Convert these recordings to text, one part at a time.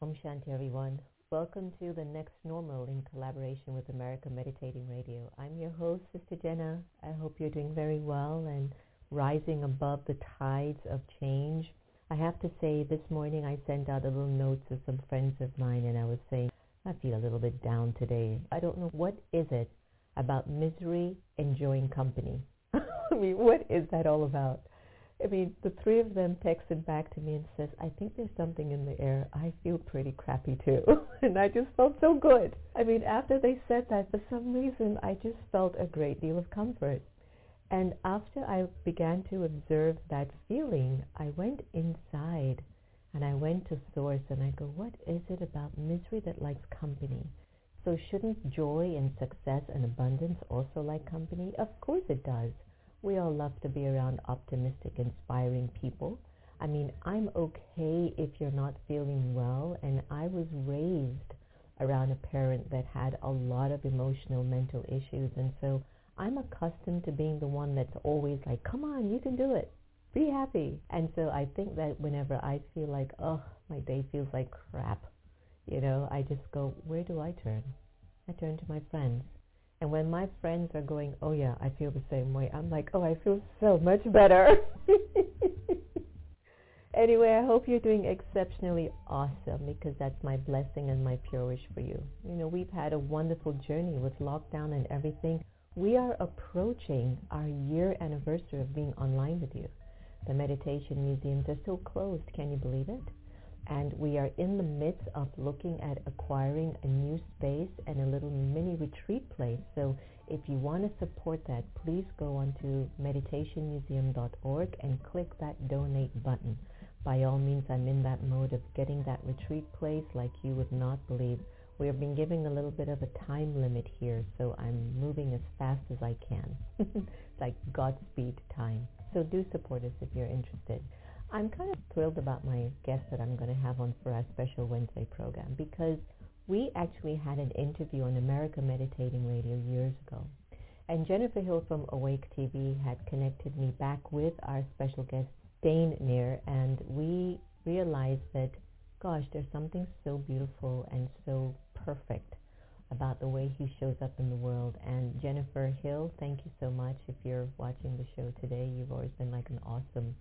Om Shanti, everyone. Welcome to The Next Normal in collaboration with America Meditating Radio. I'm your host, Sister Jenna. I hope you're doing very well and rising above the tides of change. I have to say, this morning I sent out a little note to some friends of mine, and I was saying, I feel a little bit down today. I don't know, what is it about misery enjoying company? I mean, what is that all about? I mean, the three of them texted back to me and says, I think there's something in the air. I feel pretty crappy too. And I just felt so good. I mean, after they said that, for some reason, I just felt a great deal of comfort. And after I began to observe that feeling, I went inside and I went to Source and I go, what is it about misery that likes company? So shouldn't joy and success and abundance also like company? Of course it does. We all love to be around optimistic, inspiring people. I mean, I'm okay if you're not feeling well, and I was raised around a parent that had a lot of emotional, mental issues, and so I'm accustomed to being the one that's always like, come on, you can do it, be happy. And so I think that whenever I feel like, oh, my day feels like crap, you know, I just go, where do I turn? I turn to my friends. And when my friends are going, oh yeah, I feel the same way, I'm like, oh, I feel so much better. Anyway, I hope you're doing exceptionally awesome, because that's my blessing and my pure wish for you. You know, we've had a wonderful journey with lockdown and everything. We are approaching our year anniversary of being online with you. The meditation museums are still closed, can you believe it? And we are in the midst of looking at acquiring a new space and a little mini retreat place. So if you want to support that, please go on to meditationmuseum.org and click that donate button. By all means, I'm in that mode of getting that retreat place like you would not believe. We have been giving a little bit of a time limit here, so I'm moving as fast as I can. It's like Godspeed time. So do support us if you're interested. I'm kind of thrilled about my guest that I'm going to have on for our special Wednesday program, because we actually had an interview on America Meditating Radio years ago. And Jennifer Hill from Awake TV had connected me back with our special guest, Dain Heer, and we realized that, gosh, there's something so beautiful and so perfect about the way he shows up in the world. And Jennifer Hill, thank you so much. If you're watching the show today, you've always been like an awesome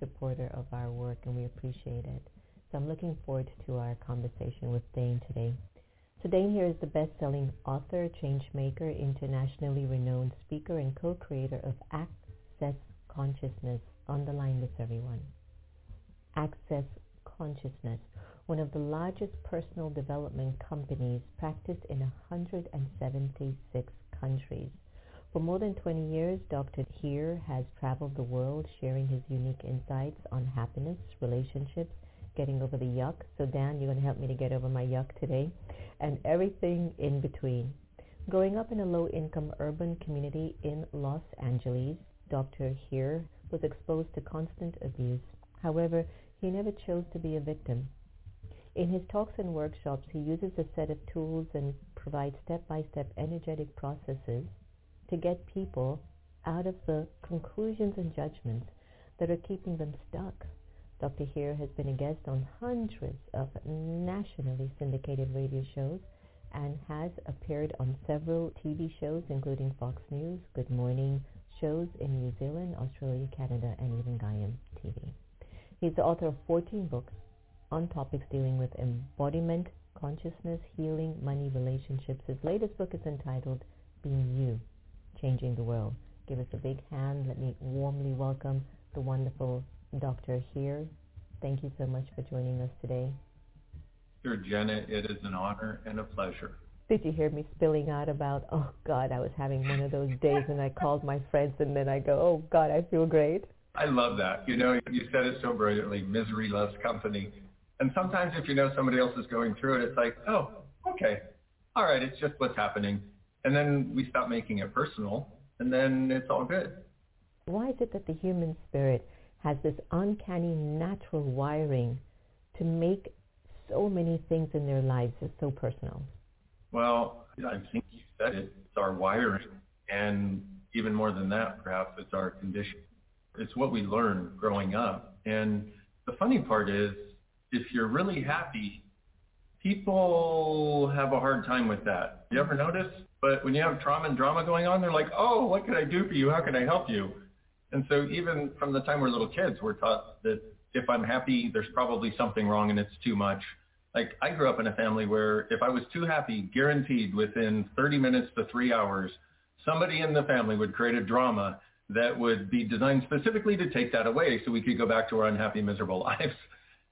supporter of our work, and we appreciate it. So I'm looking forward to our conversation with Dain today. So Dain Heer is the best-selling author, changemaker, internationally renowned speaker, and co-creator of Access Consciousness. Underline this, everyone. Access Consciousness, one of the largest personal development companies practiced in 176 countries. For more than 20 years, Dr. Heer has traveled the world sharing his unique insights on happiness, relationships, getting over the yuck. So, Dan, you're going to help me to get over my yuck today, and everything in between. Growing up in a low-income urban community in Los Angeles, Dr. Heer was exposed to constant abuse. However, he never chose to be a victim. In his talks and workshops, he uses a set of tools and provides step-by-step energetic processes to get people out of the conclusions and judgments that are keeping them stuck. Dr. Heer has been a guest on hundreds of nationally syndicated radio shows and has appeared on several TV shows, including Fox News, Good Morning shows in New Zealand, Australia, Canada, and even Gaia TV. He's the author of 14 books on topics dealing with embodiment, consciousness, healing, money, relationships. His latest book is entitled Being You, Changing the World. Give us a big hand. Let me warmly welcome the wonderful Dr. Heer. Thank you so much for joining us today. Sure, Jenna. It is an honor and a pleasure. Did you hear me spilling out about, oh, God, I was having one of those days and I called my friends and then I go, oh, God, I feel great. I love that. You know, you said it so brilliantly, misery loves company. And sometimes if you know somebody else is going through it, it's like, oh, okay, all right, it's just what's happening. And then we stop making it personal, and then it's all good. Why is it that the human spirit has this uncanny natural wiring to make so many things in their lives so personal? Well, I think you said it. It's our wiring, and even more than that, perhaps, it's our condition. It's what we learn growing up. And the funny part is, if you're really happy, people have a hard time with that. You ever notice? But when you have trauma and drama going on, they're like, oh, what can I do for you? How can I help you? And so even from the time we're little kids, we're taught that if I'm happy, there's probably something wrong and it's too much. Like, I grew up in a family where if I was too happy, guaranteed within 30 minutes to 3 hours, somebody in the family would create a drama that would be designed specifically to take that away so we could go back to our unhappy, miserable lives.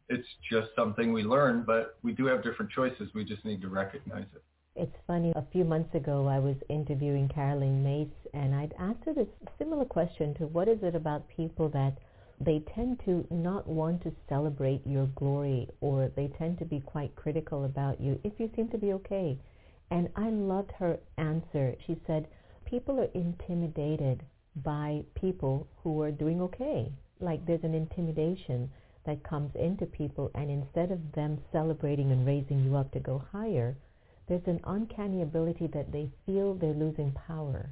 It's just something we learn, but we do have different choices. We just need to recognize it. It's funny. A few months ago, I was interviewing Caroline Mace, and I'd asked her this similar question to what is it about people that they tend to not want to celebrate your glory, or they tend to be quite critical about you if you seem to be okay. And I loved her answer. She said, people are intimidated by people who are doing okay. Like, there's an intimidation that comes into people, and instead of them celebrating and raising you up to go higher, there's an uncanny ability that they feel they're losing power.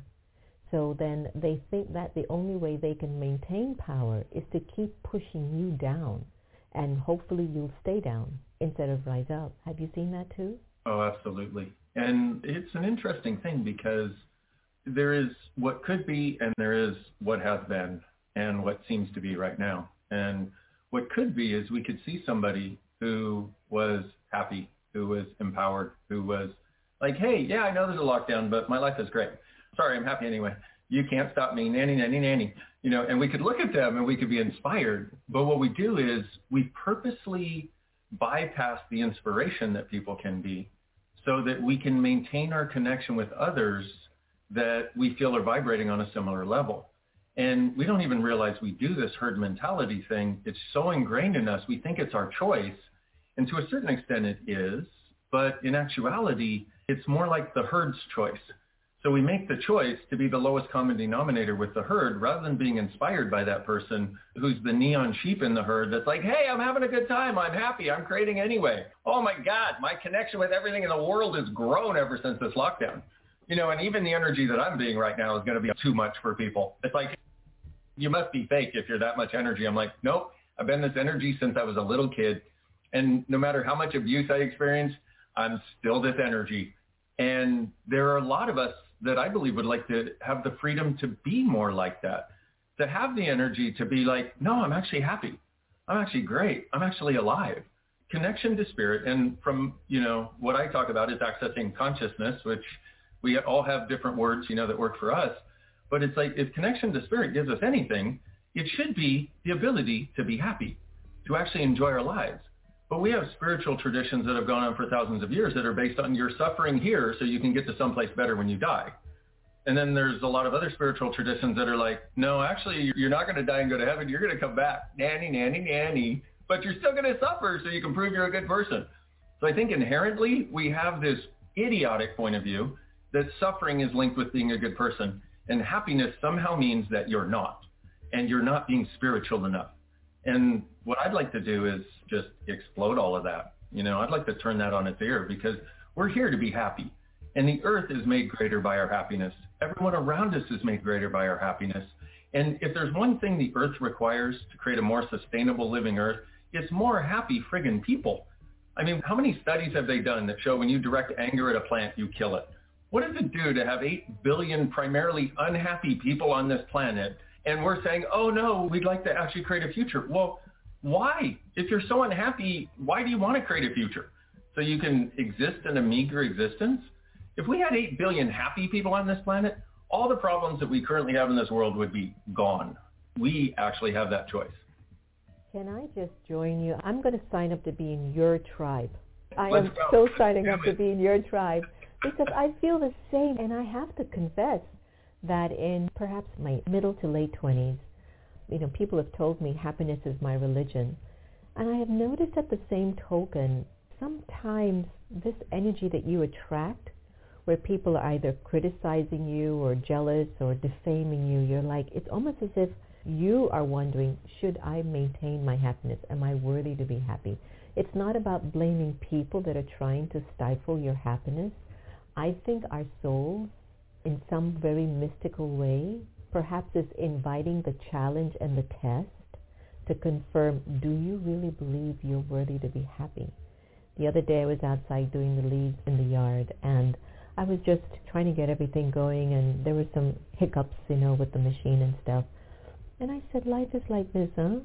So then they think that the only way they can maintain power is to keep pushing you down, and hopefully you'll stay down instead of rise up. Have you seen that too? Oh, absolutely. And it's an interesting thing because there is what could be and there is what has been and what seems to be right now. And what could be is we could see somebody who was happy, who was empowered, who was like, hey, yeah, I know there's a lockdown, but my life is great. Sorry, I'm happy anyway. You can't stop me. Nanny, nanny, nanny. You know, and we could look at them and we could be inspired. But what we do is we purposely bypass the inspiration that people can be so that we can maintain our connection with others that we feel are vibrating on a similar level. And we don't even realize we do this herd mentality thing. It's so ingrained in us. We think it's our choice. And to a certain extent it is. But in actuality, it's more like the herd's choice. So we make the choice to be the lowest common denominator with the herd rather than being inspired by that person who's the neon sheep in the herd that's like, hey, I'm having a good time. I'm happy. I'm creating anyway. Oh, my God. My connection with everything in the world has grown ever since this lockdown. You know, and even the energy that I'm being right now is going to be too much for people. It's like, you must be fake if you're that much energy. I'm like, nope. I've been this energy since I was a little kid. And no matter how much abuse I experienced, I'm still this energy. And there are a lot of us that I believe would like to have the freedom to be more like that, to have the energy to be like, no, I'm actually happy. I'm actually great. I'm actually alive. Connection to spirit. And from, you know, what I talk about is accessing consciousness, which we all have different words, you know, that work for us. But it's like, if connection to spirit gives us anything, it should be the ability to be happy, to actually enjoy our lives. But we have spiritual traditions that have gone on for thousands of years that are based on your suffering here so you can get to someplace better when you die. And then there's a lot of other spiritual traditions that are like, no, actually, you're not going to die and go to heaven. You're going to come back. Nanny, nanny, nanny. But you're still going to suffer so you can prove you're a good person. So I think inherently we have this idiotic point of view that suffering is linked with being a good person. And happiness somehow means that you're not, and you're not being spiritual enough. And what I'd like to do is just explode all of that. You know, I'd like to turn that on its ear because we're here to be happy. And the earth is made greater by our happiness. Everyone around us is made greater by our happiness. And if there's one thing the earth requires to create a more sustainable living earth, it's more happy friggin' people. I mean, how many studies have they done that show when you direct anger at a plant, you kill it? What does it do to have 8 billion primarily unhappy people on this planet? And we're saying, oh no, we'd like to actually create a future. Well, why? If you're so unhappy, why do you want to create a future? So you can exist in a meager existence? If we had 8 billion happy people on this planet, all the problems that we currently have in this world would be gone. We actually have that choice. Can I just join you? I'm going to sign up to be in your tribe. I am signing up to be in your tribe because I feel the same. And I have to confess that in perhaps my middle to late 20s, people have told me happiness is my religion. And I have noticed at the same token, sometimes this energy that you attract, where people are either criticizing you or jealous or defaming you, you're like, it's almost as if you are wondering, should I maintain my happiness? Am I worthy to be happy? It's not about blaming people that are trying to stifle your happiness. I think our soul, in some very mystical way, perhaps is inviting the challenge and the test to confirm, do you really believe you're worthy to be happy? The other day I was outside doing the leaves in the yard, and I was just trying to get everything going, and there were some hiccups, with the machine and stuff. And I said, life is like this, huh?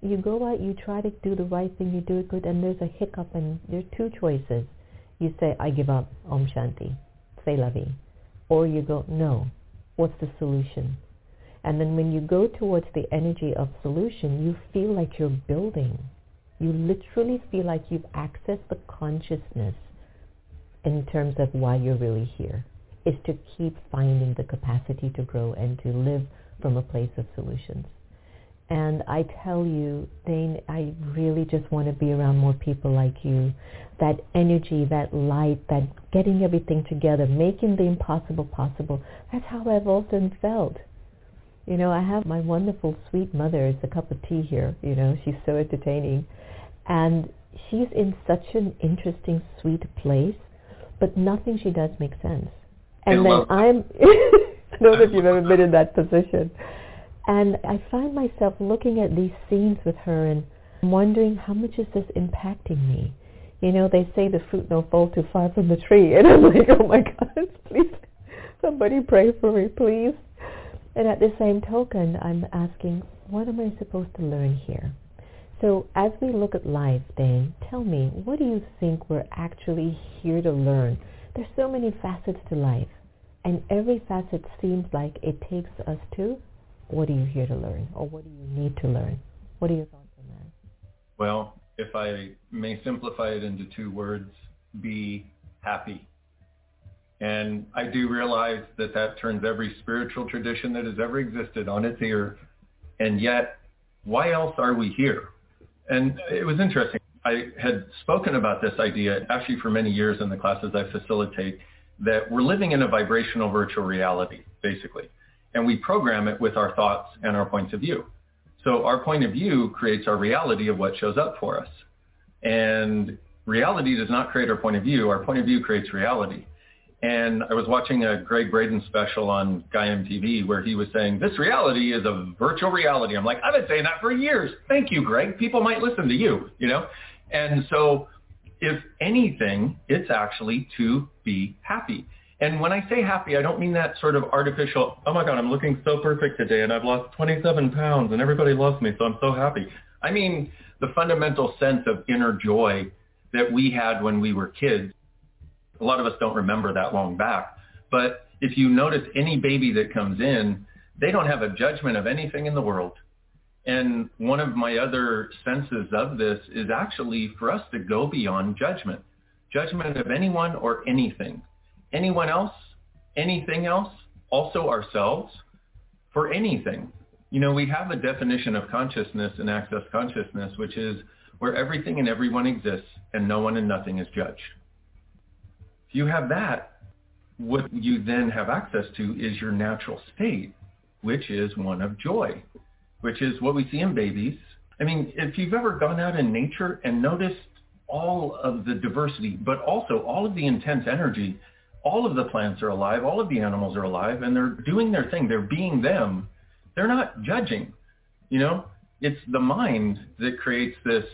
You go out, you try to do the right thing, you do it good, and there's a hiccup, and there are two choices. You say, I give up, Om Shanti, c'est la vie. Or you go, no, what's the solution? And then when you go towards the energy of solution, you feel like you're building. You literally feel like you've accessed the consciousness in terms of why you're really here, is to keep finding the capacity to grow and to live from a place of solutions. And I tell you, Dain, I really just want to be around more people like you. That energy, that light, that getting everything together, making the impossible possible, that's how I've often felt. I have my wonderful, sweet mother. It's a cup of tea here, she's so entertaining. And she's in such an interesting, sweet place, but nothing she does makes sense. And then I don't know if you've ever been in that position. And I find myself looking at these scenes with her and wondering, how much is this impacting me? They say the fruit don't fall too far from the tree. And I'm like, oh my God, please, somebody pray for me, please. And at the same token, I'm asking, what am I supposed to learn here? So as we look at life, Dain, tell me, what do you think we're actually here to learn? There's so many facets to life, and every facet seems like it takes us to, what are you here to learn, or what do you need to learn? What are your thoughts on that? Well, if I may simplify it into 2 words, be happy. And I do realize that turns every spiritual tradition that has ever existed on its ear, and yet, why else are we here? And it was interesting. I had spoken about this idea actually for many years in the classes I facilitate, that we're living in a vibrational virtual reality, basically. And we program it with our thoughts and our points of view. So our point of view creates our reality of what shows up for us. And reality does not create our point of view. Our point of view creates reality. And I was watching a Greg Braden special on Gaia TV where he was saying, this reality is a virtual reality. I'm like, I've been saying that for years. Thank you, Greg. People might listen to you, And so if anything, it's actually to be happy. And when I say happy, I don't mean that sort of artificial, oh my God, I'm looking so perfect today and I've lost 27 pounds and everybody loves me, so I'm so happy. I mean the fundamental sense of inner joy that we had when we were kids. A lot of us don't remember that long back, but if you notice any baby that comes in, they don't have a judgment of anything in the world. And one of my other senses of this is actually for us to go beyond judgment. Judgment of anyone or anything. Anyone else, anything else, also ourselves, for anything. We have a definition of consciousness in Access Consciousness, which is where everything and everyone exists and no one and nothing is judged. You have that, what you then have access to is your natural state, which is one of joy, which is what we see in babies. I mean, if you've ever gone out in nature and noticed all of the diversity, but also all of the intense energy, all of the plants are alive, all of the animals are alive, and they're doing their thing, they're being them. They're not judging. You know, it's the mind that creates this.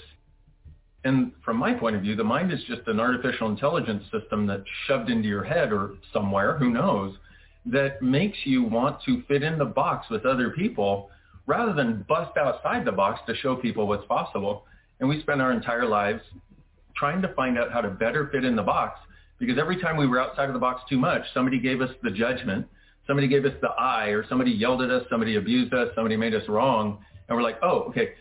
And from my point of view, the mind is just an artificial intelligence system that's shoved into your head or somewhere, who knows, that makes you want to fit in the box with other people rather than bust outside the box to show people what's possible. And we spend our entire lives trying to find out how to better fit in the box, because every time we were outside of the box too much, somebody gave us the judgment, somebody gave us the eye, or somebody yelled at us, somebody abused us, somebody made us wrong. And we're like, oh, okay.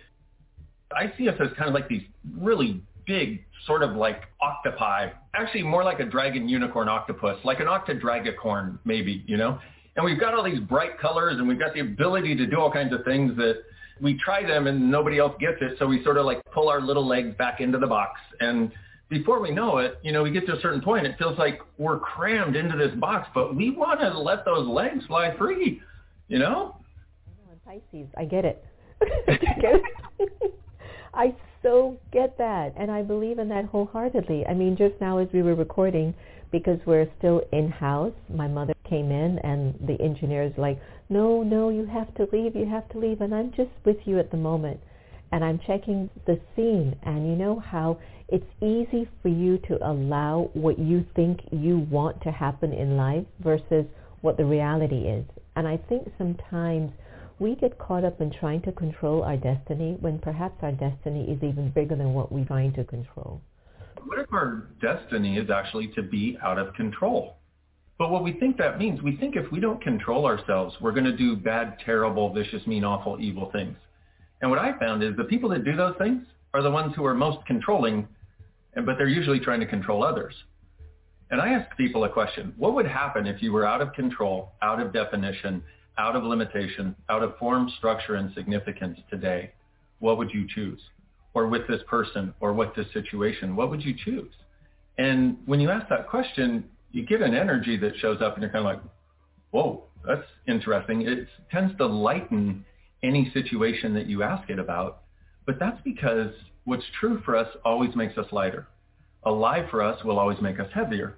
I see us as kind of like these really big sort of like octopi, actually more like a dragon unicorn octopus, like an octadragicorn maybe, you know? And we've got all these bright colors and we've got the ability to do all kinds of things that we try them and nobody else gets it. So we sort of like pull our little legs back into the box. And before we know it, you know, we get to a certain point, it feels like we're crammed into this box, but we want to let those legs fly free, you know? I'm Pisces. I get it. I so get that, and I believe in that wholeheartedly. I mean, just now as we were recording, because we're still in-house, my mother came in, and the engineer's like, no, you have to leave, and I'm just with you at the moment. And I'm checking the scene, and you know how it's easy for you to allow what you think you want to happen in life versus what the reality is. And I think sometimes we get caught up in trying to control our destiny when perhaps our destiny is even bigger than what we're trying to control. What if our destiny is actually to be out of control? But what we think that means, we think if we don't control ourselves, we're going to do bad, terrible, vicious, mean, awful, evil things. And what I found is the people that do those things are the ones who are most controlling, but they're usually trying to control others. And I ask people a question. What would happen if you were out of control, out of definition, out of limitation, out of form, structure, and significance today? What would you choose? Or with this person, or with this situation, what would you choose? And when you ask that question, you get an energy that shows up and you're kind of like, whoa, that's interesting. It tends to lighten any situation that you ask it about. But that's because what's true for us always makes us lighter. A lie for us will always make us heavier.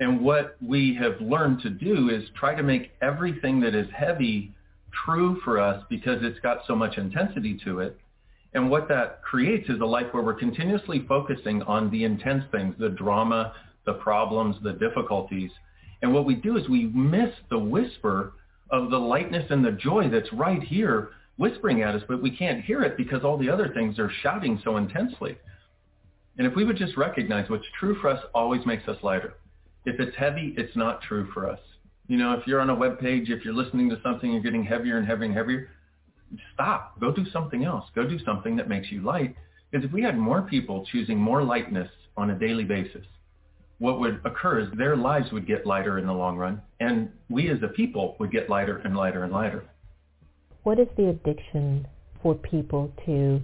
And what we have learned to do is try to make everything that is heavy true for us because it's got so much intensity to it. And what that creates is a life where we're continuously focusing on the intense things, the drama, the problems, the difficulties. And what we do is we miss the whisper of the lightness and the joy that's right here whispering at us, but we can't hear it because all the other things are shouting so intensely. And if we would just recognize what's true for us always makes us lighter. If it's heavy, it's not true for us. You know, if you're on a web page, if you're listening to something, you're getting heavier and heavier and heavier, stop. Go do something else. Go do something that makes you light. Because if we had more people choosing more lightness on a daily basis, what would occur is their lives would get lighter in the long run, and we as a people would get lighter and lighter and lighter. What is the addiction for people to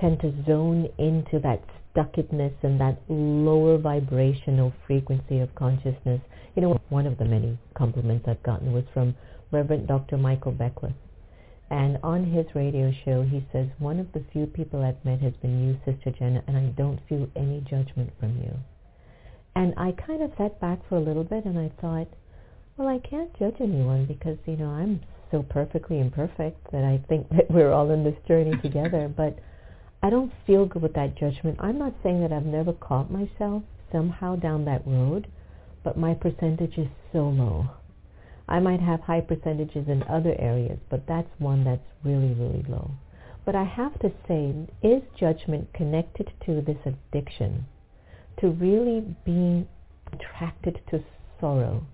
tend to zone into that stuckedness and that lower vibrational frequency of consciousness? You know, one of the many compliments I've gotten was from Reverend Dr. Michael Beckwith. And on his radio show, he says, one of the few people I've met has been you, Sister Jenna, and I don't feel any judgment from you. And I kind of sat back for a little bit and I thought, well, I can't judge anyone because, you know, I'm so perfectly imperfect that I think that we're all in this journey together. But I don't feel good with that judgment. I'm not saying that I've never caught myself somehow down that road, but my percentage is so low. I might have high percentages in other areas, but that's one that's really, really low. But I have to say, is judgment connected to this addiction, to really being attracted to sorrow,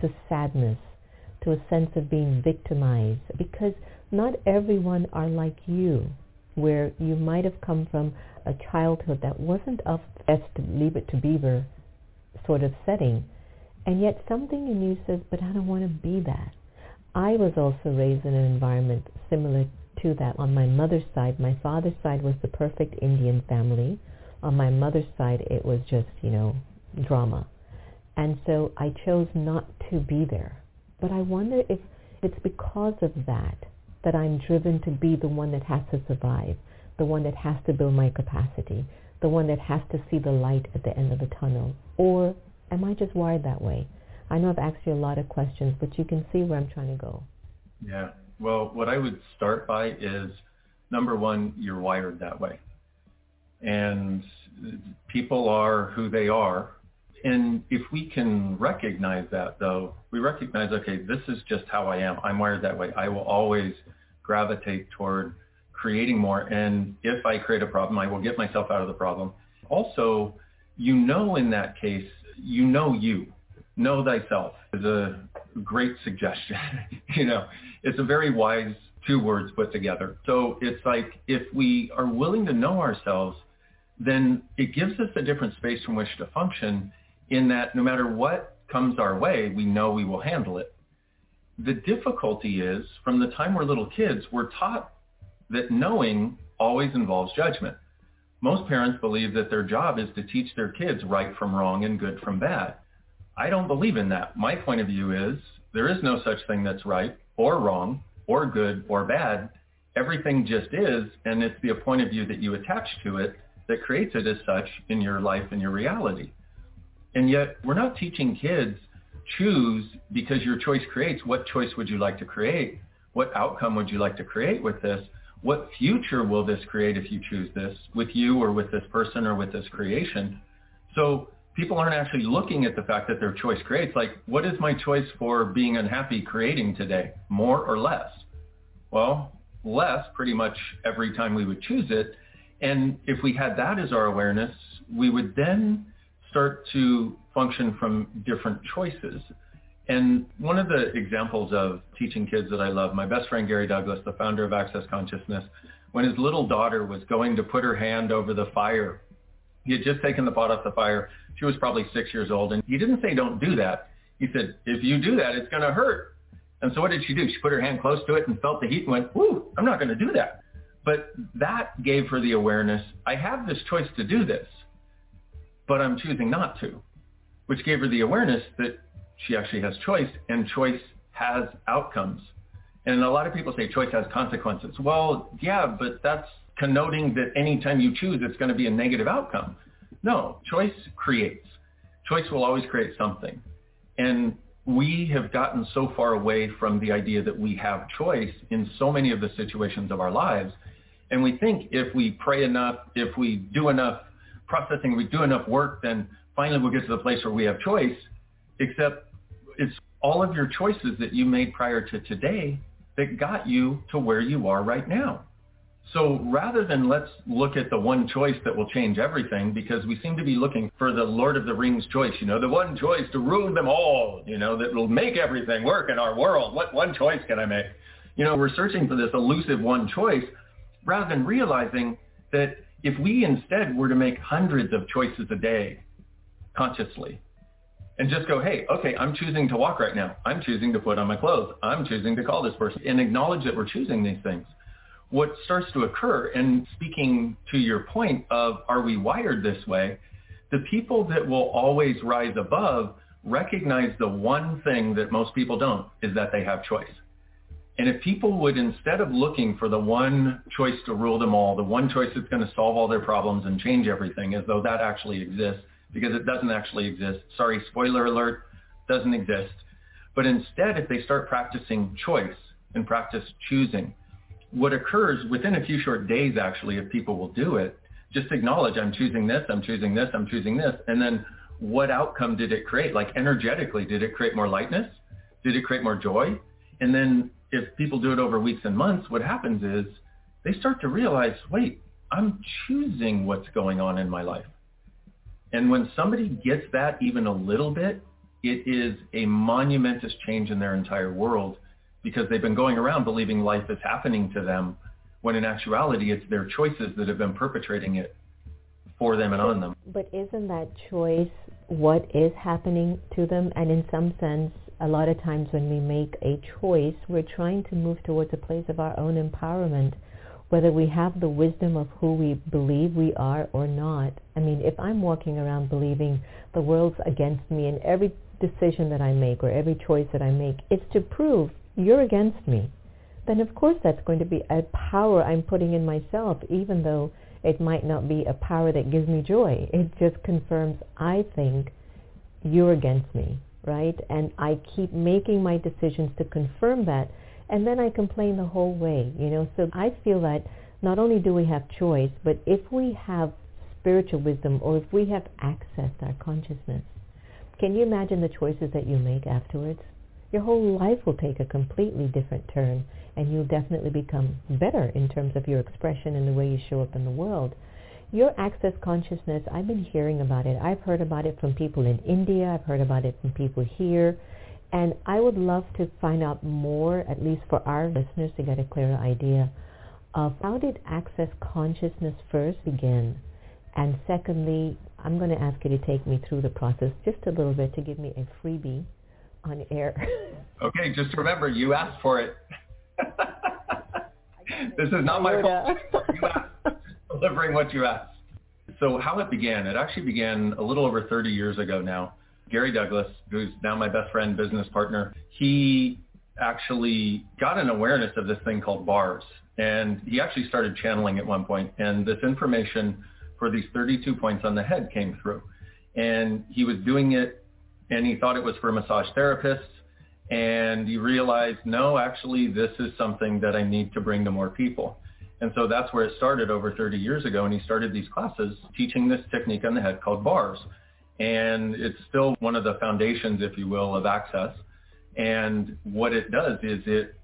to sadness, to a sense of being victimized? Because not everyone are like you, where you might have come from a childhood that wasn't of best leave it to beaver sort of setting, and yet something in you says, but I don't want to be that. I was also raised in an environment similar to that. On my mother's side, my father's side was the perfect Indian family. On my mother's side, it was just, you know, drama. And so I chose not to be there. But I wonder if it's because of that I'm driven to be the one that has to survive, the one that has to build my capacity, the one that has to see the light at the end of the tunnel. Or am I just wired that way? I know I've asked you a lot of questions, but you can see where I'm trying to go. Yeah. Well, what I would start by is, number one, you're wired that way. And people are who they are. And if we can recognize that, though, we recognize, okay, this is just how I am. I'm wired that way. I will always gravitate toward creating more. And if I create a problem, I will get myself out of the problem. Also, you know, in that case, you. Know thyself is a great suggestion. It's a very wise two words put together. So it's like, if we are willing to know ourselves, then it gives us a different space from which to function, in that no matter what comes our way, we know we will handle it. The difficulty is, from the time we're little kids, we're taught that knowing always involves judgment. Most parents believe that their job is to teach their kids right from wrong and good from bad. I don't believe in that. My point of view is, there is no such thing that's right or wrong or good or bad. Everything just is, and it's the point of view that you attach to it that creates it as such in your life and your reality. And yet we're not teaching kids, choose, because your choice creates. What choice would you like to create? What outcome would you like to create with this? What future will this create if you choose this, with you or with this person or with this creation? So people aren't actually looking at the fact that their choice creates. Like, what is my choice for being unhappy creating today? More or less? Well, less pretty much every time we would choose it. And if we had that as our awareness, we would then start to function from different choices. And one of the examples of teaching kids that I love, my best friend Gary Douglas, the founder of Access Consciousness, when his little daughter was going to put her hand over the fire, he had just taken the pot off the fire. She was probably 6 years old. And he didn't say, don't do that. He said, if you do that, it's going to hurt. And so what did she do? She put her hand close to it and felt the heat and went, "Ooh, I'm not going to do that." But that gave her the awareness, I have this choice to do this, but I'm choosing not to, which gave her the awareness that she actually has choice, and choice has outcomes. And a lot of people say choice has consequences. Well, yeah, but that's connoting that anytime you choose, it's going to be a negative outcome. No, choice creates. Choice will always create something. And we have gotten so far away from the idea that we have choice in so many of the situations of our lives. And we think if we pray enough, if we do enough processing, we do enough work, then finally we'll get to the place where we have choice. Except it's all of your choices that you made prior to today that got you to where you are right now. So rather than let's look at the one choice that will change everything, because we seem to be looking for the Lord of the Rings choice, the one choice to rule them all, that will make everything work in our world. What one choice can I make? We're searching for this elusive one choice, rather than realizing that if we instead were to make hundreds of choices a day consciously, and just go, hey, okay, I'm choosing to walk right now. I'm choosing to put on my clothes. I'm choosing to call this person, and acknowledge that we're choosing these things. What starts to occur, and speaking to your point of, are we wired this way? The people that will always rise above recognize the one thing that most people don't, is that they have choice. And if people would, instead of looking for the one choice to rule them all, the one choice that's going to solve all their problems and change everything, as though that actually exists, because it doesn't actually exist. Sorry, spoiler alert, doesn't exist. But instead, if they start practicing choice and practice choosing, what occurs within a few short days, actually, if people will do it, just acknowledge, I'm choosing this, I'm choosing this, I'm choosing this. And then what outcome did it create? Like, energetically, did it create more lightness? Did it create more joy? And then if people do it over weeks and months, what happens is they start to realize, wait, I'm choosing what's going on in my life. And when somebody gets that even a little bit, it is a monumentous change in their entire world, because they've been going around believing life is happening to them, when in actuality, it's their choices that have been perpetrating it for them and on them. But isn't that choice what is happening to them? And in some sense, a lot of times when we make a choice, we're trying to move towards a place of our own empowerment, whether we have the wisdom of who we believe we are or not. I mean, if I'm walking around believing the world's against me, and every decision that I make or every choice that I make is to prove you're against me, then of course that's going to be a power I'm putting in myself, even though it might not be a power that gives me joy. It just confirms, I think you're against me, right? And I keep making my decisions to confirm that. And then I complain the whole way, you know. So I feel that not only do we have choice, but if we have spiritual wisdom or if we have accessed our consciousness, can you imagine the choices that you make afterwards? Your whole life will take a completely different turn, and you'll definitely become better in terms of your expression and the way you show up in the world. Your access consciousness, I've been hearing about it. I've heard about it from people in India. I've heard about it from people here. And I would love to find out more, at least for our listeners, to get a clearer idea of how did access consciousness first begin? And secondly, I'm going to ask you to take me through the process just a little bit to give me a freebie on air. Okay, just remember, you asked for it. This is not my fault. You asked. Delivering what you asked. So how it began, it actually began a little over 30 years ago now. Gary Douglas, who's now my best friend, business partner, he actually got an awareness of this thing called bars. And he actually started channeling at one point. And this information for these 32 points on the head came through. And he was doing it, and he thought it was for massage therapists. And he realized, no, actually, this is something that I need to bring to more people. And so that's where it started over 30 years ago. And he started these classes teaching this technique on the head called bars. And it's still one of the foundations, if you will, of access. And what it does is it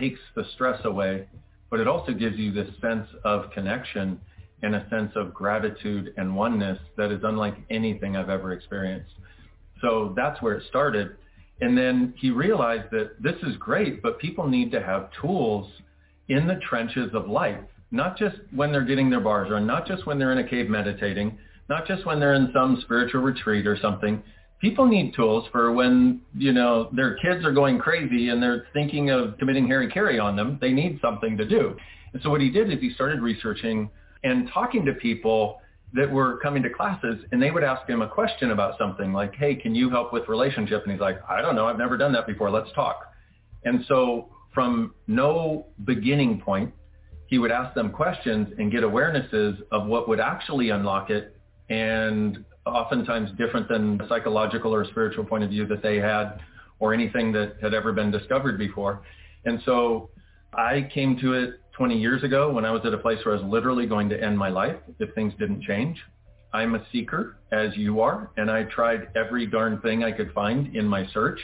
takes the stress away, but it also gives you this sense of connection and a sense of gratitude and oneness that is unlike anything I've ever experienced. So that's where it started. And then he realized that this is great, but people need to have tools in the trenches of life, not just when they're getting their bars or not just when they're in a cave meditating, not just when they're in some spiritual retreat or something. People need tools for when, you know, their kids are going crazy and they're thinking of committing Harry Carey on them. They need something to do. And so what he did is he started researching and talking to people that were coming to classes, and they would ask him a question about something like, hey, can you help with relationship? And he's like, I don't know. I've never done that before. Let's talk. And so from no beginning point, he would ask them questions and get awarenesses of what would actually unlock it, and oftentimes different than a psychological or a spiritual point of view that they had or anything that had ever been discovered before. And so I came to it 20 years ago when I was at a place where I was literally going to end my life if things didn't change. I'm a seeker, as you are, and I tried every darn thing I could find in my search,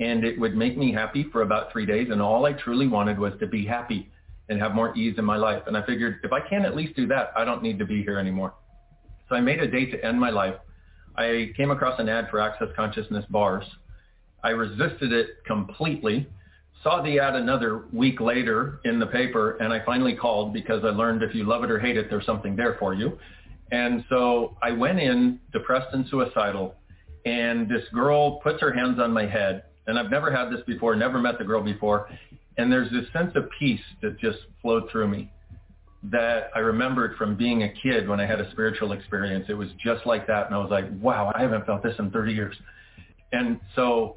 and it would make me happy for about 3 days, and all I truly wanted was to be happy and have more ease in my life. And I figured, if I can at least do that, I don't need to be here anymore. So I made a date to end my life. I came across an ad for Access Consciousness bars. I resisted it completely, saw the ad another week later in the paper, and I finally called because I learned if you love it or hate it, there's something there for you. And so I went in depressed and suicidal, and this girl puts her hands on my head, and I've never had this before, never met the girl before, and there's this sense of peace that just flowed through me that I remembered from being a kid when I had a spiritual experience. It was just like that. And I was like, wow, I haven't felt this in 30 years. And so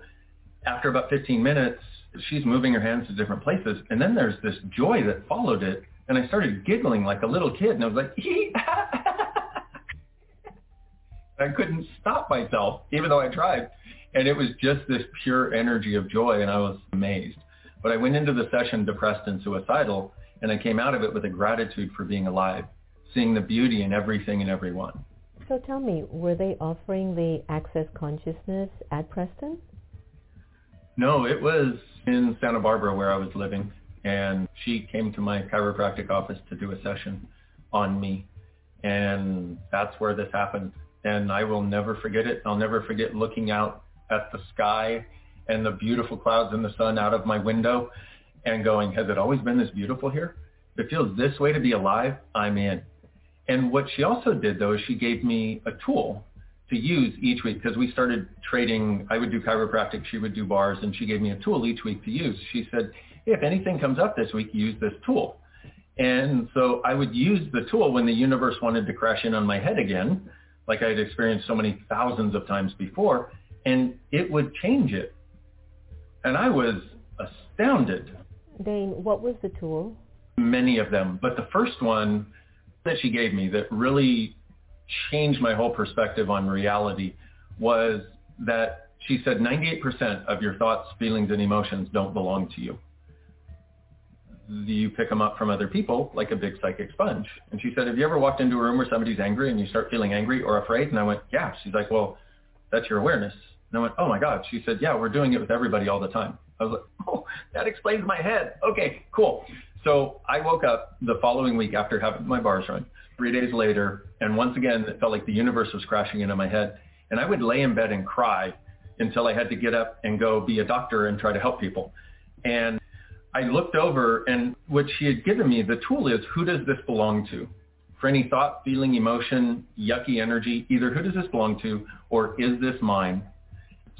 after about 15 minutes, she's moving her hands to different places. And then there's this joy that followed it. And I started giggling like a little kid. And I was like, I couldn't stop myself, even though I tried. And it was just this pure energy of joy. And I was amazed. But I went into the session depressed and suicidal. And I came out of it with a gratitude for being alive, seeing the beauty in everything and everyone. So tell me, were they offering the Access Consciousness at Preston? No, it was in Santa Barbara where I was living. And she came to my chiropractic office to do a session on me. And that's where this happened. And I will never forget it. I'll never forget looking out at the sky and the beautiful clouds and the sun out of my window and going, has it always been this beautiful here? If it feels this way to be alive, I'm in. And what she also did, though, is she gave me a tool to use each week, because we started trading. I would do chiropractic, she would do bars, and she gave me a tool each week to use. She said, hey, if anything comes up this week, use this tool. And so I would use the tool when the universe wanted to crash in on my head again, like I had experienced so many thousands of times before, and it would change it. And I was astounded. Dain, what was the tool? Many of them. But the first one that she gave me that really changed my whole perspective on reality was that she said 98% of your thoughts, feelings, and emotions don't belong to you. you pick them up from other people like a big psychic sponge. And she said, have you ever walked into a room where somebody's angry and you start feeling angry or afraid? And I went, yeah. She's like, well, that's your awareness. And I went, oh my God. She said, yeah, we're doing it with everybody all the time. I was like, oh, that explains my head. Okay, cool. So I woke up the following week after having my bars run, 3 days later. And once again, it felt like the universe was crashing into my head. And I would lay in bed and cry until I had to get up and go be a doctor and try to help people. And I looked over, and what she had given me, the tool is, who does this belong to? For any thought, feeling, emotion, yucky energy, either who does this belong to or is this mine?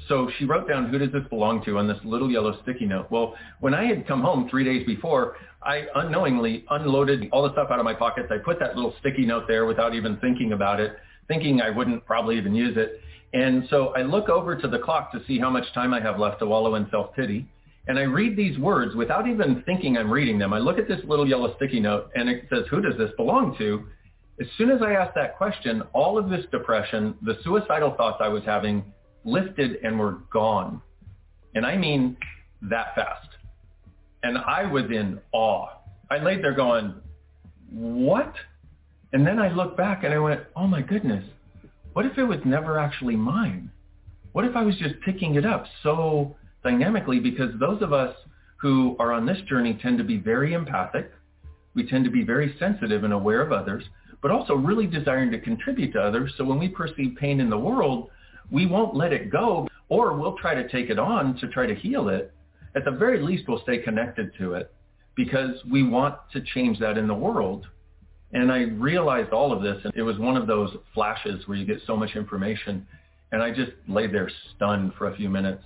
So she wrote down, who does this belong to, on this little yellow sticky note. Well, when I had come home 3 days before, I unknowingly unloaded all the stuff out of my pockets. I put that little sticky note there without even thinking about it, thinking I wouldn't probably even use it. And so I look over to the clock to see how much time I have left to wallow in self-pity. And I read these words without even thinking I'm reading them. I look at this little yellow sticky note and it says, who does this belong to? As soon as I asked that question, all of this depression, the suicidal thoughts I was having lifted and were gone. And I mean that fast. And I was in awe. I laid there going, what? And then I looked back and I went, oh my goodness, what if it was never actually mine? What if I was just picking it up so dynamically? Because those of us who are on this journey tend to be very empathic. We tend to be very sensitive and aware of others, but also really desiring to contribute to others. So when we perceive pain in the world, we won't let it go, or we'll try to take it on to try to heal it. At the very least, we'll stay connected to it because we want to change that in the world. And I realized all of this, and it was one of those flashes where you get so much information. And I just lay there stunned for a few minutes.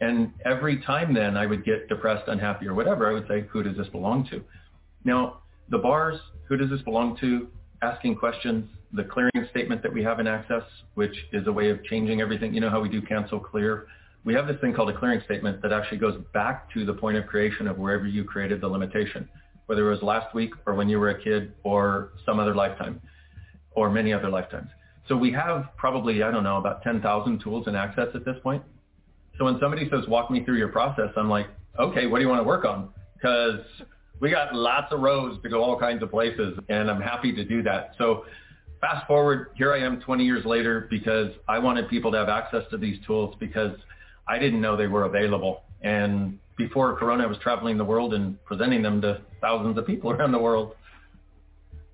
And every time then I would get depressed, unhappy, or whatever, I would say, who does this belong to? Now, the bars, who does this belong to, asking questions, the clearing statement that we have in Access, which is a way of changing everything. You know how we do cancel, clear? We have this thing called a clearing statement that actually goes back to the point of creation of wherever you created the limitation, whether it was last week or when you were a kid or some other lifetime or many other lifetimes. So we have probably, I don't know, about 10,000 tools in Access at this point. So when somebody says, walk me through your process, I'm like, okay, what do you want to work on? Because we got lots of roads to go all kinds of places, and I'm happy to do that. So fast forward, here I am 20 years later, because I wanted people to have access to these tools because I didn't know they were available. And before Corona, I was traveling the world and presenting them to thousands of people around the world.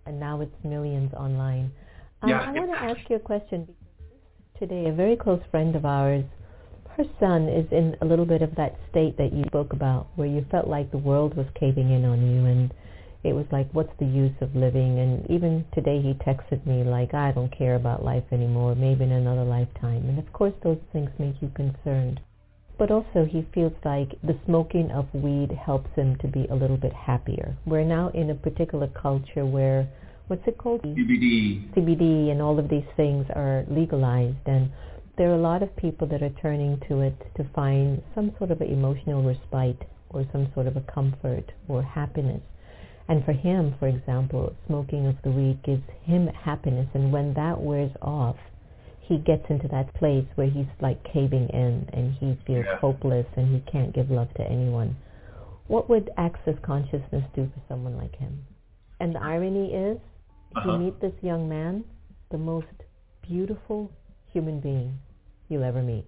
And now it's millions online. I want to ask you a question, because today a very close friend of ours, her son is in a little bit of that state that you spoke about, where you felt like the world was caving in on you, and it was like, what's the use of living? And even today he texted me like, I don't care about life anymore, maybe in another lifetime. And of course those things make you concerned. But also he feels like the smoking of weed helps him to be a little bit happier. We're now in a particular culture where, what's it called? CBD. CBD and all of these things are legalized, and there are a lot of people that are turning to it to find some sort of an emotional respite or some sort of a comfort or happiness. And for him, for example, smoking of the weed gives him happiness. And when that wears off, he gets into that place where he's like caving in and he feels hopeless and he can't give love to anyone. What would Access Consciousness do for someone like him? And the irony is, you meet this young man, the most beautiful human being you'll ever meet.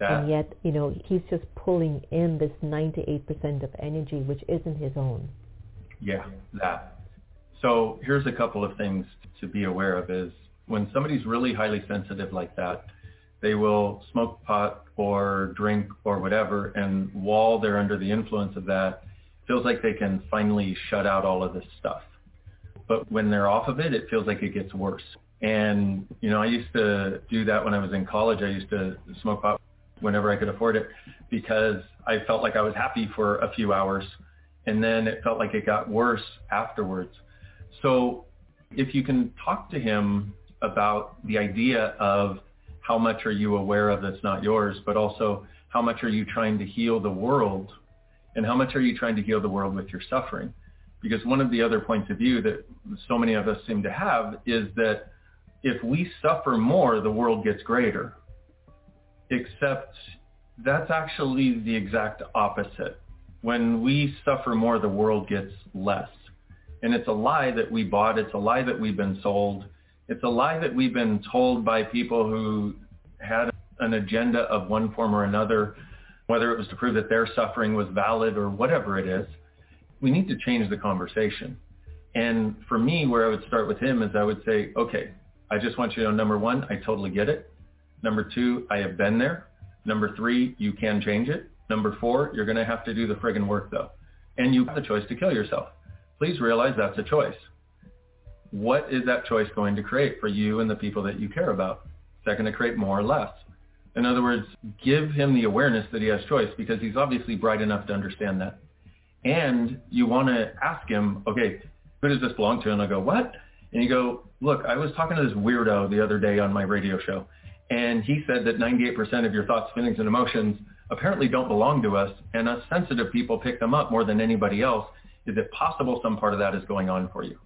Yeah. And yet, you know, he's just pulling in this 98% of energy, which isn't his own. Yeah, that. So here's a couple of things to be aware of is when somebody's really highly sensitive like that, they will smoke pot or drink or whatever, and while they're under the influence of that, feels like they can finally shut out all of this stuff. But when they're off of it, it feels like it gets worse. And, you know, I used to do that when I was in college. I used to smoke pot whenever I could afford it because I felt like I was happy for a few hours. And then it felt like it got worse afterwards. So if you can talk to him about the idea of how much are you aware of that's not yours, but also how much are you trying to heal the world and how much are you trying to heal the world with your suffering? Because one of the other points of view that so many of us seem to have is that if we suffer more, the world gets greater, except that's actually the exact opposite. When we suffer more, the world gets less. And it's a lie that we bought. It's a lie that we've been sold. It's a lie that we've been told by people who had an agenda of one form or another, whether it was to prove that their suffering was valid or whatever it is. We need to change the conversation. And for me, where I would start with him is I would say, okay, I just want you to know, number one, I totally get it. Number two, I have been there. Number three, you can change it. Number four, you're going to have to do the friggin' work though. And you have the choice to kill yourself. Please realize that's a choice. What is that choice going to create for you and the people that you care about? Is that going to create more or less? In other words, give him the awareness that he has choice, because he's obviously bright enough to understand that. And you want to ask him, okay, who does this belong to? And I go, what? And you go, look, I was talking to this weirdo the other day on my radio show, and he said that 98% of your thoughts, feelings, and emotions apparently don't belong to us, and us sensitive people pick them up more than anybody else. Is it possible some part of that is going on for you?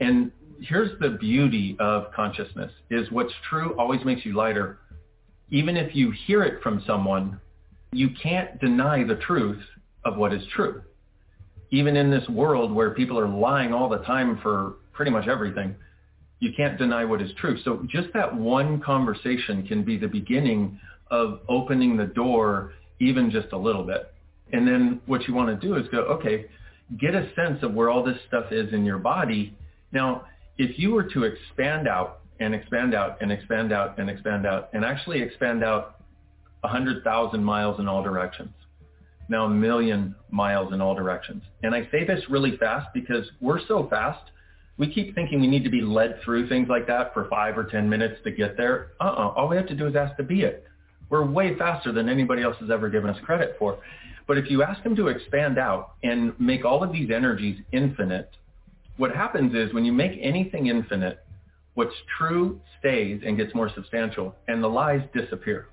And here's the beauty of consciousness, is what's true always makes you lighter. Even if you hear it from someone, you can't deny the truth of what is true. Even in this world where people are lying all the time for pretty much everything, you can't deny what is true. So just that one conversation can be the beginning of opening the door even just a little bit. And then what you want to do is go, okay, get a sense of where all this stuff is in your body. Now, if you were to expand out and expand out and expand out and expand out and actually expand out 100,000 miles in all directions, now 1 million miles in all directions. And I say this really fast because we're so fast, we keep thinking we need to be led through things like that for 5 or 10 minutes to get there. All we have to do is ask to be it. We're way faster than anybody else has ever given us credit for. But if you ask them to expand out and make all of these energies infinite, what happens is when you make anything infinite, what's true stays and gets more substantial, and the lies disappear.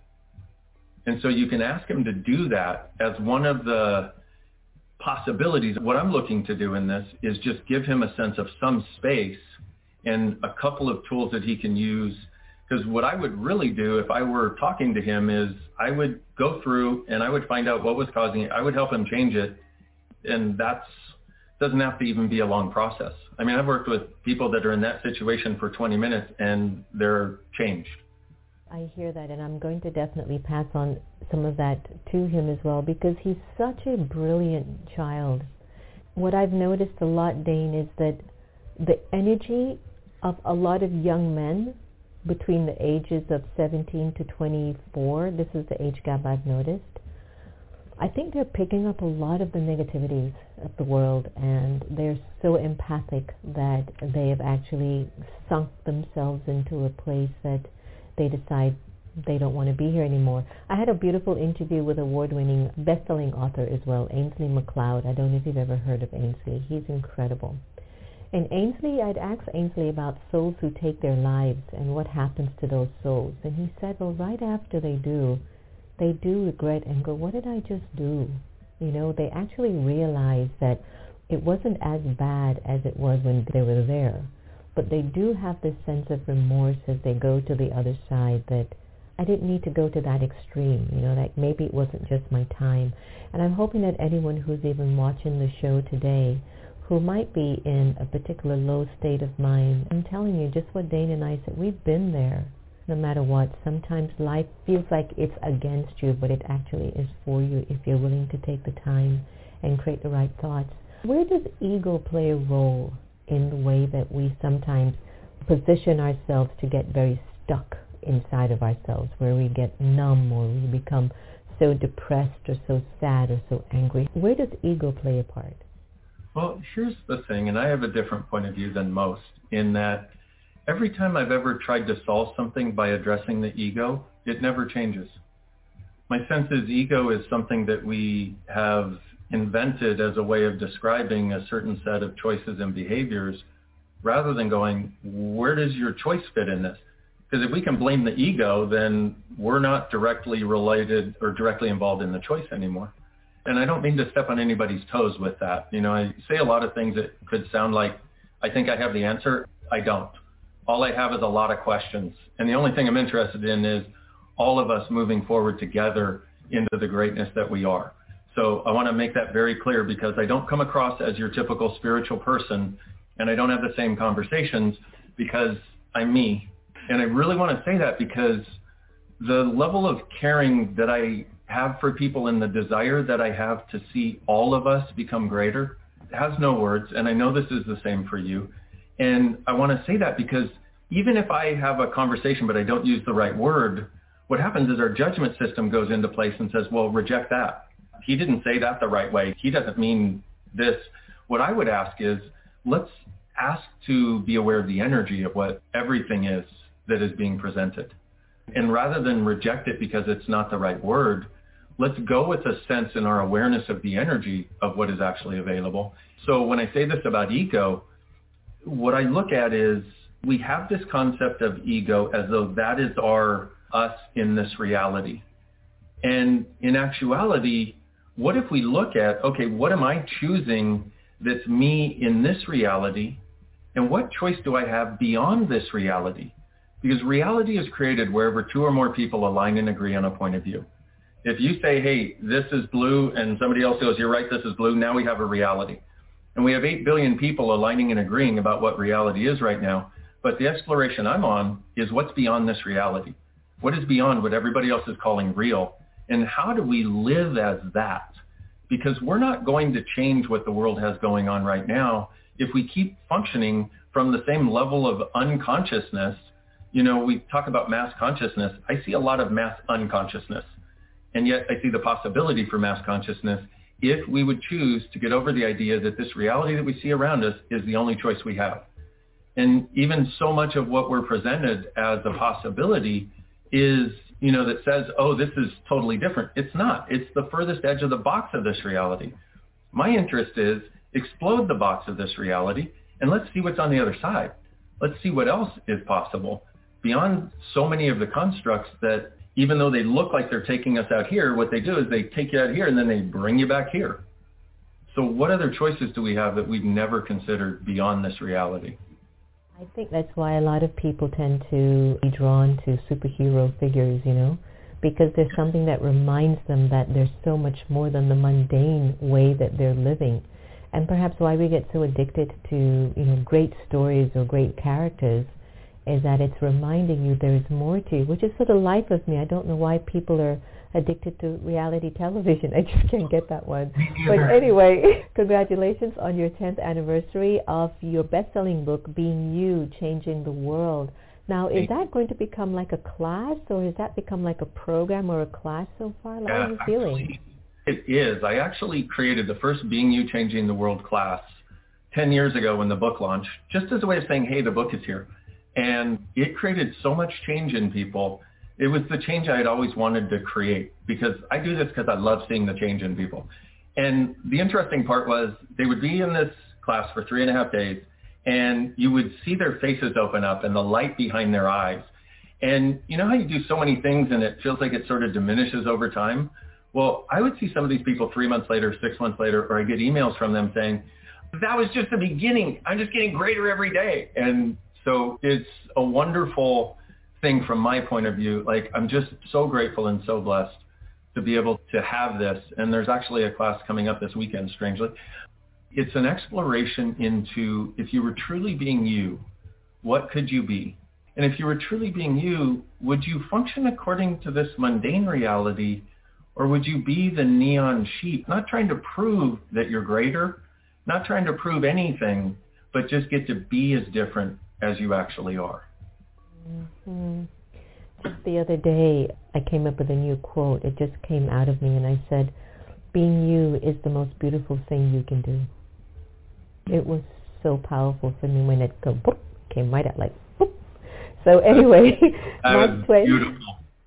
And so you can ask him to do that as one of the possibilities. What I'm looking to do in this is just give him a sense of some space and a couple of tools that he can use. Because what I would really do if I were talking to him is I would go through and I would find out what was causing it. I would help him change it. And that doesn't have to even be a long process. I mean, I've worked with people that are in that situation for 20 minutes and they're changed. I hear that, and I'm going to definitely pass on some of that to him as well, because he's such a brilliant child. What I've noticed a lot, Dain, is that the energy of a lot of young men between the ages of 17 to 24, this is the age gap I've noticed, I think they're picking up a lot of the negativities of the world, and they're so empathic that they have actually sunk themselves into a place that they decide they don't want to be here anymore. I had a beautiful interview with award-winning, best-selling author as well, Ainsley MacLeod. I don't know if you've ever heard of Ainsley. He's incredible. And Ainsley, I'd asked Ainsley about souls who take their lives and what happens to those souls. And he said, well, right after they do regret and go, what did I just do? You know, they actually realize that it wasn't as bad as it was when they were there. But they do have this sense of remorse as they go to the other side, that I didn't need to go to that extreme, you know, like maybe it wasn't just my time. And I'm hoping that anyone who's even watching the show today who might be in a particular low state of mind, I'm telling you just what Dain and I said, we've been there no matter what. Sometimes life feels like it's against you, but it actually is for you if you're willing to take the time and create the right thoughts. Where does ego play a role in the way that we sometimes position ourselves to get very stuck inside of ourselves, where we get numb or we become so depressed or so sad or so angry? Where does ego play a part? Well, here's the thing, and I have a different point of view than most, in that every time I've ever tried to solve something by addressing the ego, it never changes. My sense is ego is something that we have invented as a way of describing a certain set of choices and behaviors, rather than going, where does your choice fit in this? Because if we can blame the ego, then we're not directly related or directly involved in the choice anymore. And I don't mean to step on anybody's toes with that. You know, I say a lot of things that could sound like, I think I have the answer. I don't. All I have is a lot of questions. And the only thing I'm interested in is all of us moving forward together into the greatness that we are. So I want to make that very clear, because I don't come across as your typical spiritual person, and I don't have the same conversations because I'm me. And I really want to say that because the level of caring that I have for people and the desire that I have to see all of us become greater has no words. And I know this is the same for you. And I want to say that because even if I have a conversation, but I don't use the right word, what happens is our judgment system goes into place and says, well, reject that. He didn't say that the right way. He doesn't mean this. What I would ask is, let's ask to be aware of the energy of what everything is that is being presented. And rather than reject it because it's not the right word, let's go with a sense in our awareness of the energy of what is actually available. So when I say this about ego, what I look at is we have this concept of ego as though that is our us in this reality. And in actuality, what if we look at, okay, what am I choosing that's me in this reality? And what choice do I have beyond this reality? Because reality is created wherever two or more people align and agree on a point of view. If you say, hey, this is blue, and somebody else goes, you're right, this is blue, now we have a reality. And we have 8 billion people aligning and agreeing about what reality is right now. But the exploration I'm on is what's beyond this reality. What is beyond what everybody else is calling real? And how do we live as that? Because we're not going to change what the world has going on right now if we keep functioning from the same level of unconsciousness. You know, we talk about mass consciousness. I see a lot of mass unconsciousness. And yet I see the possibility for mass consciousness if we would choose to get over the idea that this reality that we see around us is the only choice we have. And even so much of what we're presented as a possibility is, you know, that says, oh, this is totally different. It's not. It's the furthest edge of the box of this reality. My interest is explode the box of this reality and let's see what's on the other side. Let's see what else is possible beyond so many of the constructs that even though they look like they're taking us out here, what they do is they take you out here and then they bring you back here. So what other choices do we have that we've never considered beyond this reality? I think that's why a lot of people tend to be drawn to superhero figures, you know, because there's something that reminds them that there's so much more than the mundane way that they're living. And perhaps why we get so addicted to, you know, great stories or great characters is that it's reminding you there is more to you, which is sort of life with me. I don't know why people are addicted to reality television. I just can't get that one. But anyway, congratulations on your 10th anniversary of your best-selling book, Being You, Changing the World. Now, is that going to become like a class, or has that become like a program or a class so far? How are you feeling? It is. I actually created the first Being You, Changing the World class 10 years ago when the book launched, just as a way of saying, hey, the book is here. And it created so much change in people. It was the change I had always wanted to create, because I do this because I love seeing the change in people. And the interesting part was they would be in this class for 3.5 days, and you would see their faces open up and the light behind their eyes. And you know how you do so many things and it feels like it sort of diminishes over time? Well, I would see some of these people 3 months later, 6 months later, or I get emails from them saying, that was just the beginning. I'm just getting greater every day. And so it's a wonderful thing from my point of view. Like, I'm just so grateful and so blessed to be able to have this. And there's actually a class coming up this weekend, strangely. It's an exploration into, if you were truly being you, what could you be? And if you were truly being you, would you function according to this mundane reality? Or would you be the neon sheep, not trying to prove that you're greater, not trying to prove anything, but just get to be as different as you actually are? Mm-hmm. Just the other day, I came up with a new quote. It just came out of me, and I said, being you is the most beautiful thing you can do. It was so powerful for me when it came right out like, boop. So anyway, that's beautiful.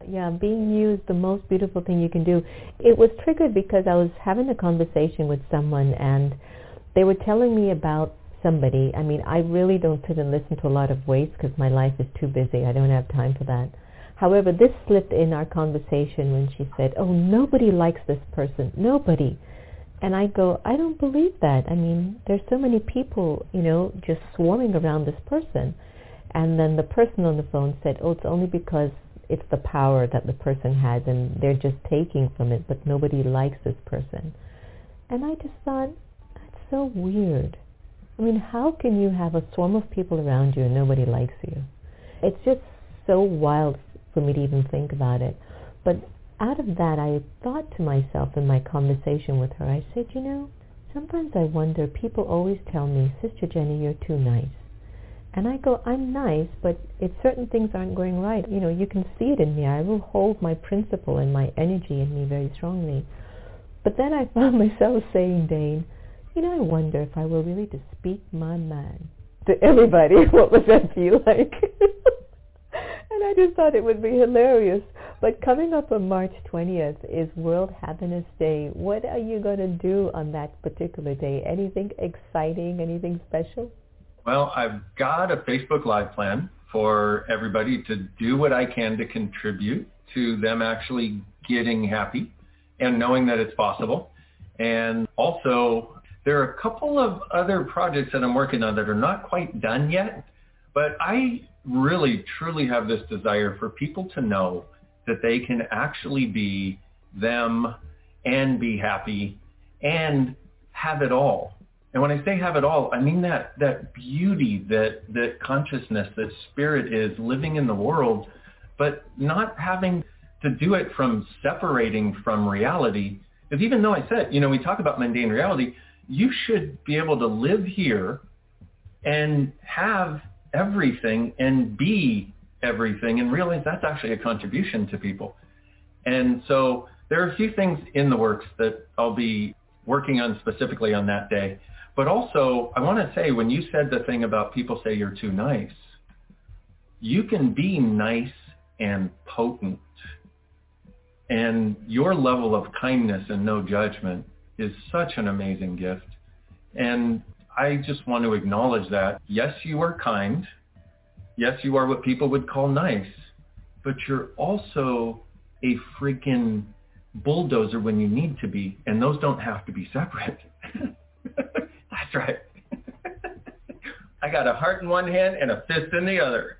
Yeah, being you is the most beautiful thing you can do. It was triggered because I was having a conversation with someone and they were telling me about somebody. I mean, I really don't sit and listen to a lot of waste because my life is too busy. I don't have time for that. However, this slipped in our conversation when she said, oh, nobody likes this person. Nobody. And I go, I don't believe that. I mean, there's so many people, you know, just swarming around this person. And then the person on the phone said, oh, it's only because it's the power that the person has, and they're just taking from it, but nobody likes this person. And I just thought, that's so weird. I mean, how can you have a swarm of people around you and nobody likes you? It's just so wild for me to even think about it. But out of that, I thought to myself in my conversation with her, I said, you know, sometimes I wonder, people always tell me, Sister Jenny, you're too nice. And I go, I'm nice, but if certain things aren't going right, you know, you can see it in me. I will hold my principle and my energy in me very strongly. But then I found myself saying, Dain, you know, I wonder if I were really to speak my mind to everybody, what would that be like? And I just thought it would be hilarious. But coming up on March 20th is World Happiness Day. What are you going to do on that particular day? Anything exciting, anything special? Well, I've got a Facebook Live plan for everybody to do what I can to contribute to them actually getting happy and knowing that it's possible. And also, there are a couple of other projects that I'm working on that are not quite done yet, but I really, truly have this desire for people to know that they can actually be them and be happy and have it all. And when I say have it all, I mean that beauty, that consciousness, that spirit is living in the world, but not having to do it from separating from reality. Because even though I said, you know, we talk about mundane reality, you should be able to live here and have everything and be everything and realize that's actually a contribution to people. And so there are a few things in the works that I'll be working on specifically on that day. But also, I want to say, when you said the thing about people say you're too nice, you can be nice and potent. And your level of kindness and no judgment is such an amazing gift. And I just want to acknowledge that. Yes, you are kind. Yes, you are what people would call nice. But you're also a freaking bulldozer when you need to be. And those don't have to be separate. That's right. I got a heart in one hand and a fist in the other.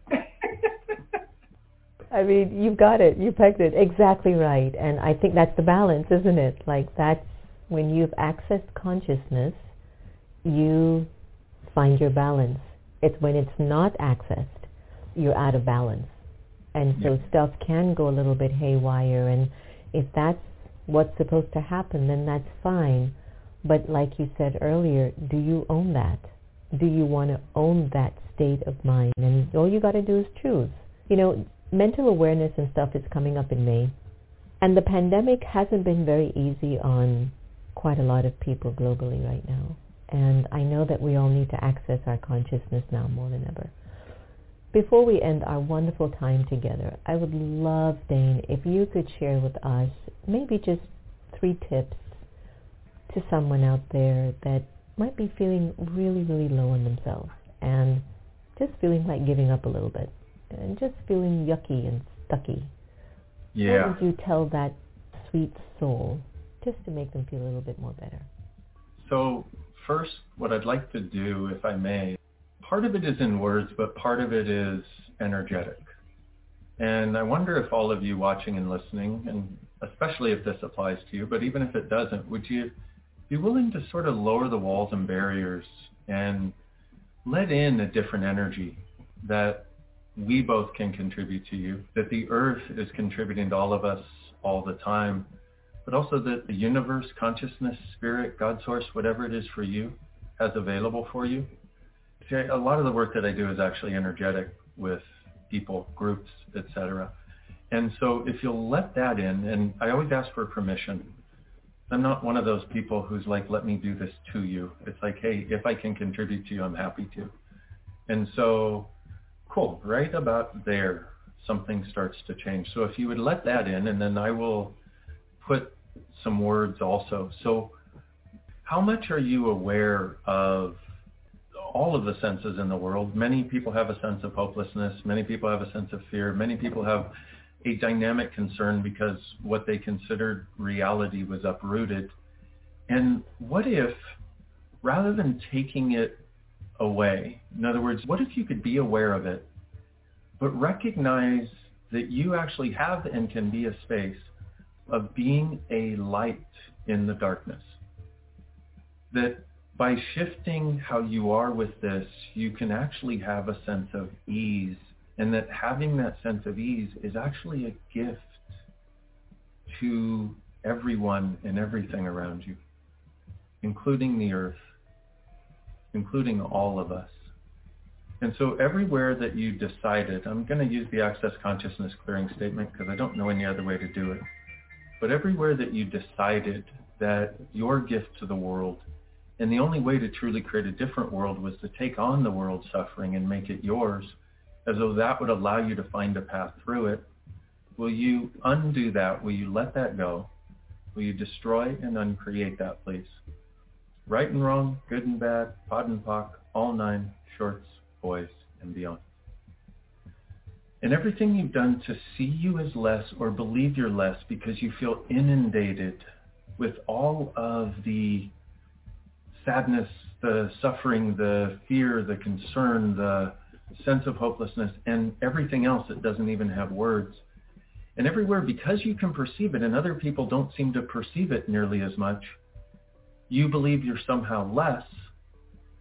I mean, you've got it. You pegged it. Exactly right. And I think that's the balance, isn't it? Like, that's when you've accessed consciousness, you find your balance. It's when it's not accessed, you're out of balance. And so stuff can go a little bit haywire. And if that's what's supposed to happen, then that's fine. But like you said earlier, do you own that? Do you want to own that state of mind? And all you got to do is choose. You know, mental awareness and stuff is coming up in May. And the pandemic hasn't been very easy on quite a lot of people globally right now. And I know that we all need to access our consciousness now more than ever. Before we end our wonderful time together, I would love, Dain, if you could share with us maybe just 3 tips to someone out there that might be feeling really, really low on themselves and just feeling like giving up a little bit and just feeling yucky and stucky. Yeah. What would you tell that sweet soul just to make them feel a little bit more better? So first, what I'd like to do, if I may, part of it is in words, but part of it is energetic. And I wonder if all of you watching and listening, and especially if this applies to you, but even if it doesn't, would you be willing to sort of lower the walls and barriers and let in a different energy that we both can contribute to you, that the earth is contributing to all of us all the time, but also that the universe, consciousness, spirit, God source, whatever it is for you, has available for you. See, a lot of the work that I do is actually energetic with people, groups, etc. And so if you'll let that in, and I always ask for permission. I'm not one of those people who's like, let me do this to you. It's like, hey, if I can contribute to you, I'm happy to. And so, cool, right about there, something starts to change. So if you would let that in, and then I will put some words also. So how much are you aware of all of the senses in the world? Many people have a sense of hopelessness. Many people have a sense of fear. Many people have a dynamic concern because what they considered reality was uprooted. And what if, rather than taking it away, in other words, what if you could be aware of it, but recognize that you actually have and can be a space of being a light in the darkness. That by shifting how you are with this, you can actually have a sense of ease, and that having that sense of ease is actually a gift to everyone and everything around you, including the earth, including all of us. And so everywhere that you decided, I'm going to use the Access Consciousness clearing statement because I don't know any other way to do it, but everywhere that you decided that your gift to the world, and the only way to truly create a different world was to take on the world's suffering and make it yours, as though that would allow you to find a path through it, will you undo that? Will you let that go? Will you destroy and uncreate that, please? Right and wrong, good and bad, pod and pock, all nine, shorts, boys, and beyond. And everything you've done to see you as less or believe you're less because you feel inundated with all of the sadness, the suffering, the fear, the concern, the sense of hopelessness, and everything else that doesn't even have words. And everywhere, because you can perceive it and other people don't seem to perceive it nearly as much, you believe you're somehow less,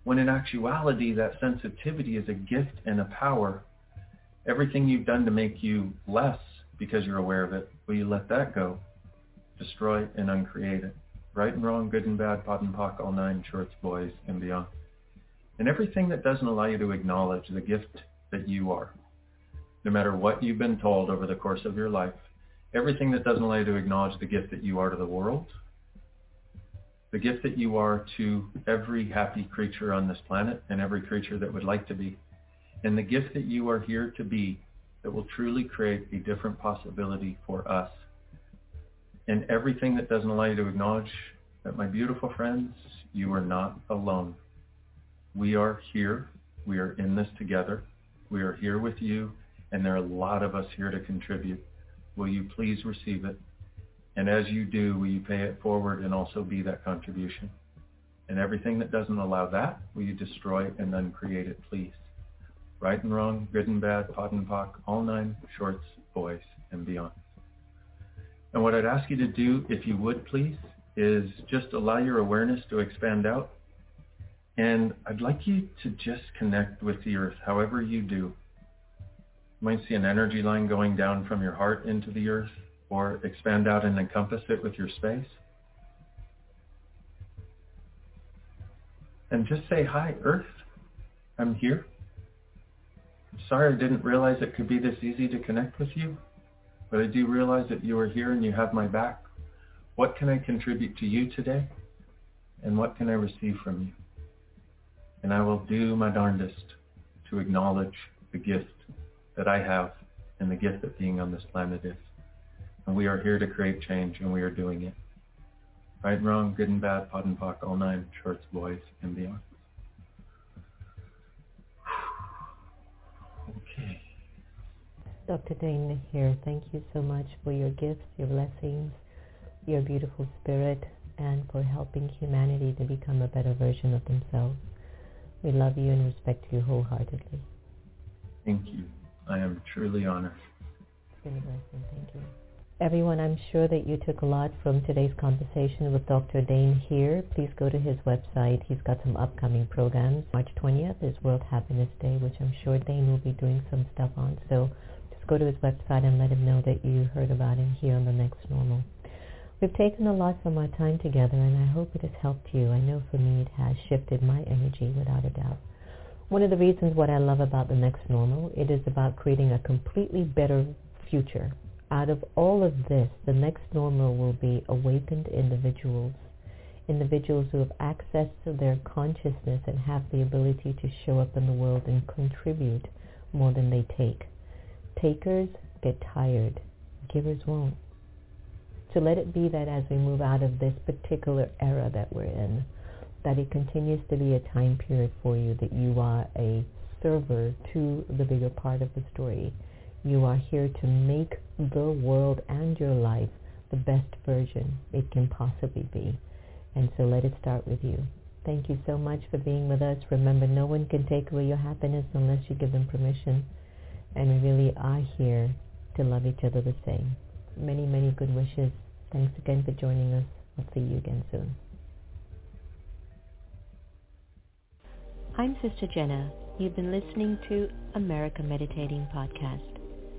when in actuality that sensitivity is a gift and a power. Everything you've done to make you less because you're aware of it, will you let that go? Destroy and uncreate it. Right and wrong, good and bad, pot and pock, all nine, shorts, boys, and beyond. And everything that doesn't allow you to acknowledge the gift that you are, no matter what you've been told over the course of your life, everything that doesn't allow you to acknowledge the gift that you are to the world, the gift that you are to every happy creature on this planet and every creature that would like to be, and the gift that you are here to be that will truly create a different possibility for us. And everything that doesn't allow you to acknowledge that, my beautiful friends, you are not alone. We are here. We are in this together. We are here with you. And there are a lot of us here to contribute. Will you please receive it? And as you do, will you pay it forward and also be that contribution? And everything that doesn't allow that, will you destroy and uncreate it, please? Right and wrong, good and bad, pot and pock, all nine, shorts, boys, and beyond. And what I'd ask you to do, if you would please, is just allow your awareness to expand out. And I'd like you to just connect with the earth, however you do. You might see an energy line going down from your heart into the earth, or expand out and encompass it with your space. And just say, hi, Earth, I'm here. Sorry I didn't realize it could be this easy to connect with you, but I do realize that you are here and you have my back. What can I contribute to you today? And what can I receive from you? And I will do my darndest to acknowledge the gift that I have and the gift that being on this planet is. And we are here to create change, and we are doing it. Right and wrong, good and bad, pot and pock, all nine, shorts, boys, and beyond. Okay. Dr. Dain Heer, thank you so much for your gifts, your blessings, your beautiful spirit, and for helping humanity to become a better version of themselves. We love you and respect you wholeheartedly. Thank you. I am truly honored. It's been a blessing. Thank you. Everyone, I'm sure that you took a lot from today's conversation with Dr. Dain Heer. Please go to his website. He's got some upcoming programs. March 20th is World Happiness Day, which I'm sure Dain will be doing some stuff on. So just go to his website and let him know that you heard about him here on The Next Normal. We've taken a lot from our time together, and I hope it has helped you. I know for me it has shifted my energy without a doubt. One of the reasons what I love about The Next Normal, it is about creating a completely better future. Out of all of this, the next normal will be awakened individuals, individuals who have access to their consciousness and have the ability to show up in the world and contribute more than they take. Takers get tired. Givers won't. So let it be that as we move out of this particular era that we're in, that it continues to be a time period for you that you are a server to the bigger part of the story. You are here to make the world and your life the best version it can possibly be. And so let it start with you. Thank you so much for being with us. Remember, no one can take away your happiness unless you give them permission. And we really are here to love each other the same. Many, many good wishes. Thanks again for joining us. I'll see you again soon. I'm Sister Jenna. You've been listening to America Meditating Podcast.